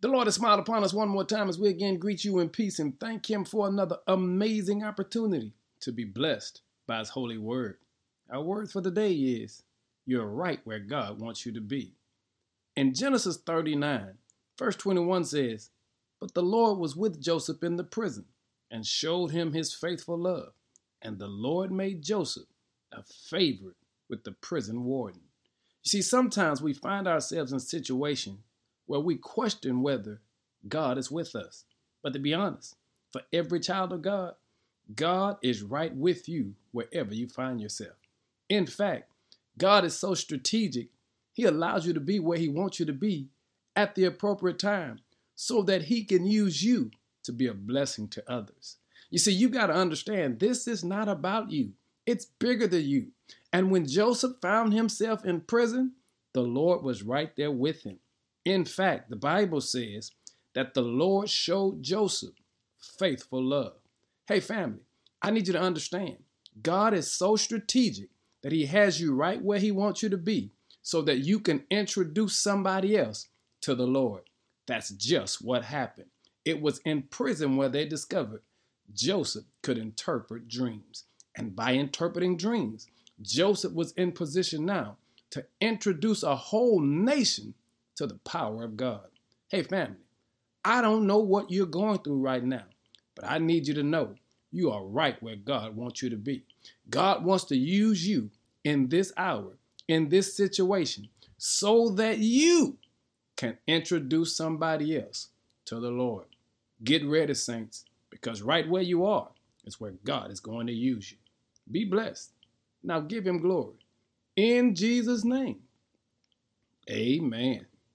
The Lord has smiled upon us one more time as we again greet you in peace and thank him for another amazing opportunity to be blessed by his holy word. Our word for the day is, you're right where God wants you to be. In Genesis 39, verse 21 says, But the Lord was with Joseph in the prison and showed him his faithful love. And the Lord made Joseph a favorite with the prison warden. You see, sometimes we find ourselves in situations where we question whether God is with us. But to be honest, for every child of God, God is right with you wherever you find yourself. In fact, God is so strategic, he allows you to be where he wants you to be at the appropriate time so that he can use you to be a blessing to others. You see, you got to understand, this is not about you. It's bigger than you. And when Joseph found himself in prison, the Lord was right there with him. In fact, the Bible says that the Lord showed Joseph faithful love. Hey, family, I need you to understand, God is so strategic that he has you right where he wants you to be so that you can introduce somebody else to the Lord. That's just what happened. It was in prison where they discovered Joseph could interpret dreams. And by interpreting dreams, Joseph was in position now to introduce a whole nation to the power of God. Hey, family, I don't know what you're going through right now, but I need you to know you are right where God wants you to be. God wants to use you in this hour, in this situation, so that you can introduce somebody else to the Lord. Get ready, saints. Because right where you are is where God is going to use you. Be blessed. Now give him glory. In Jesus' name, amen.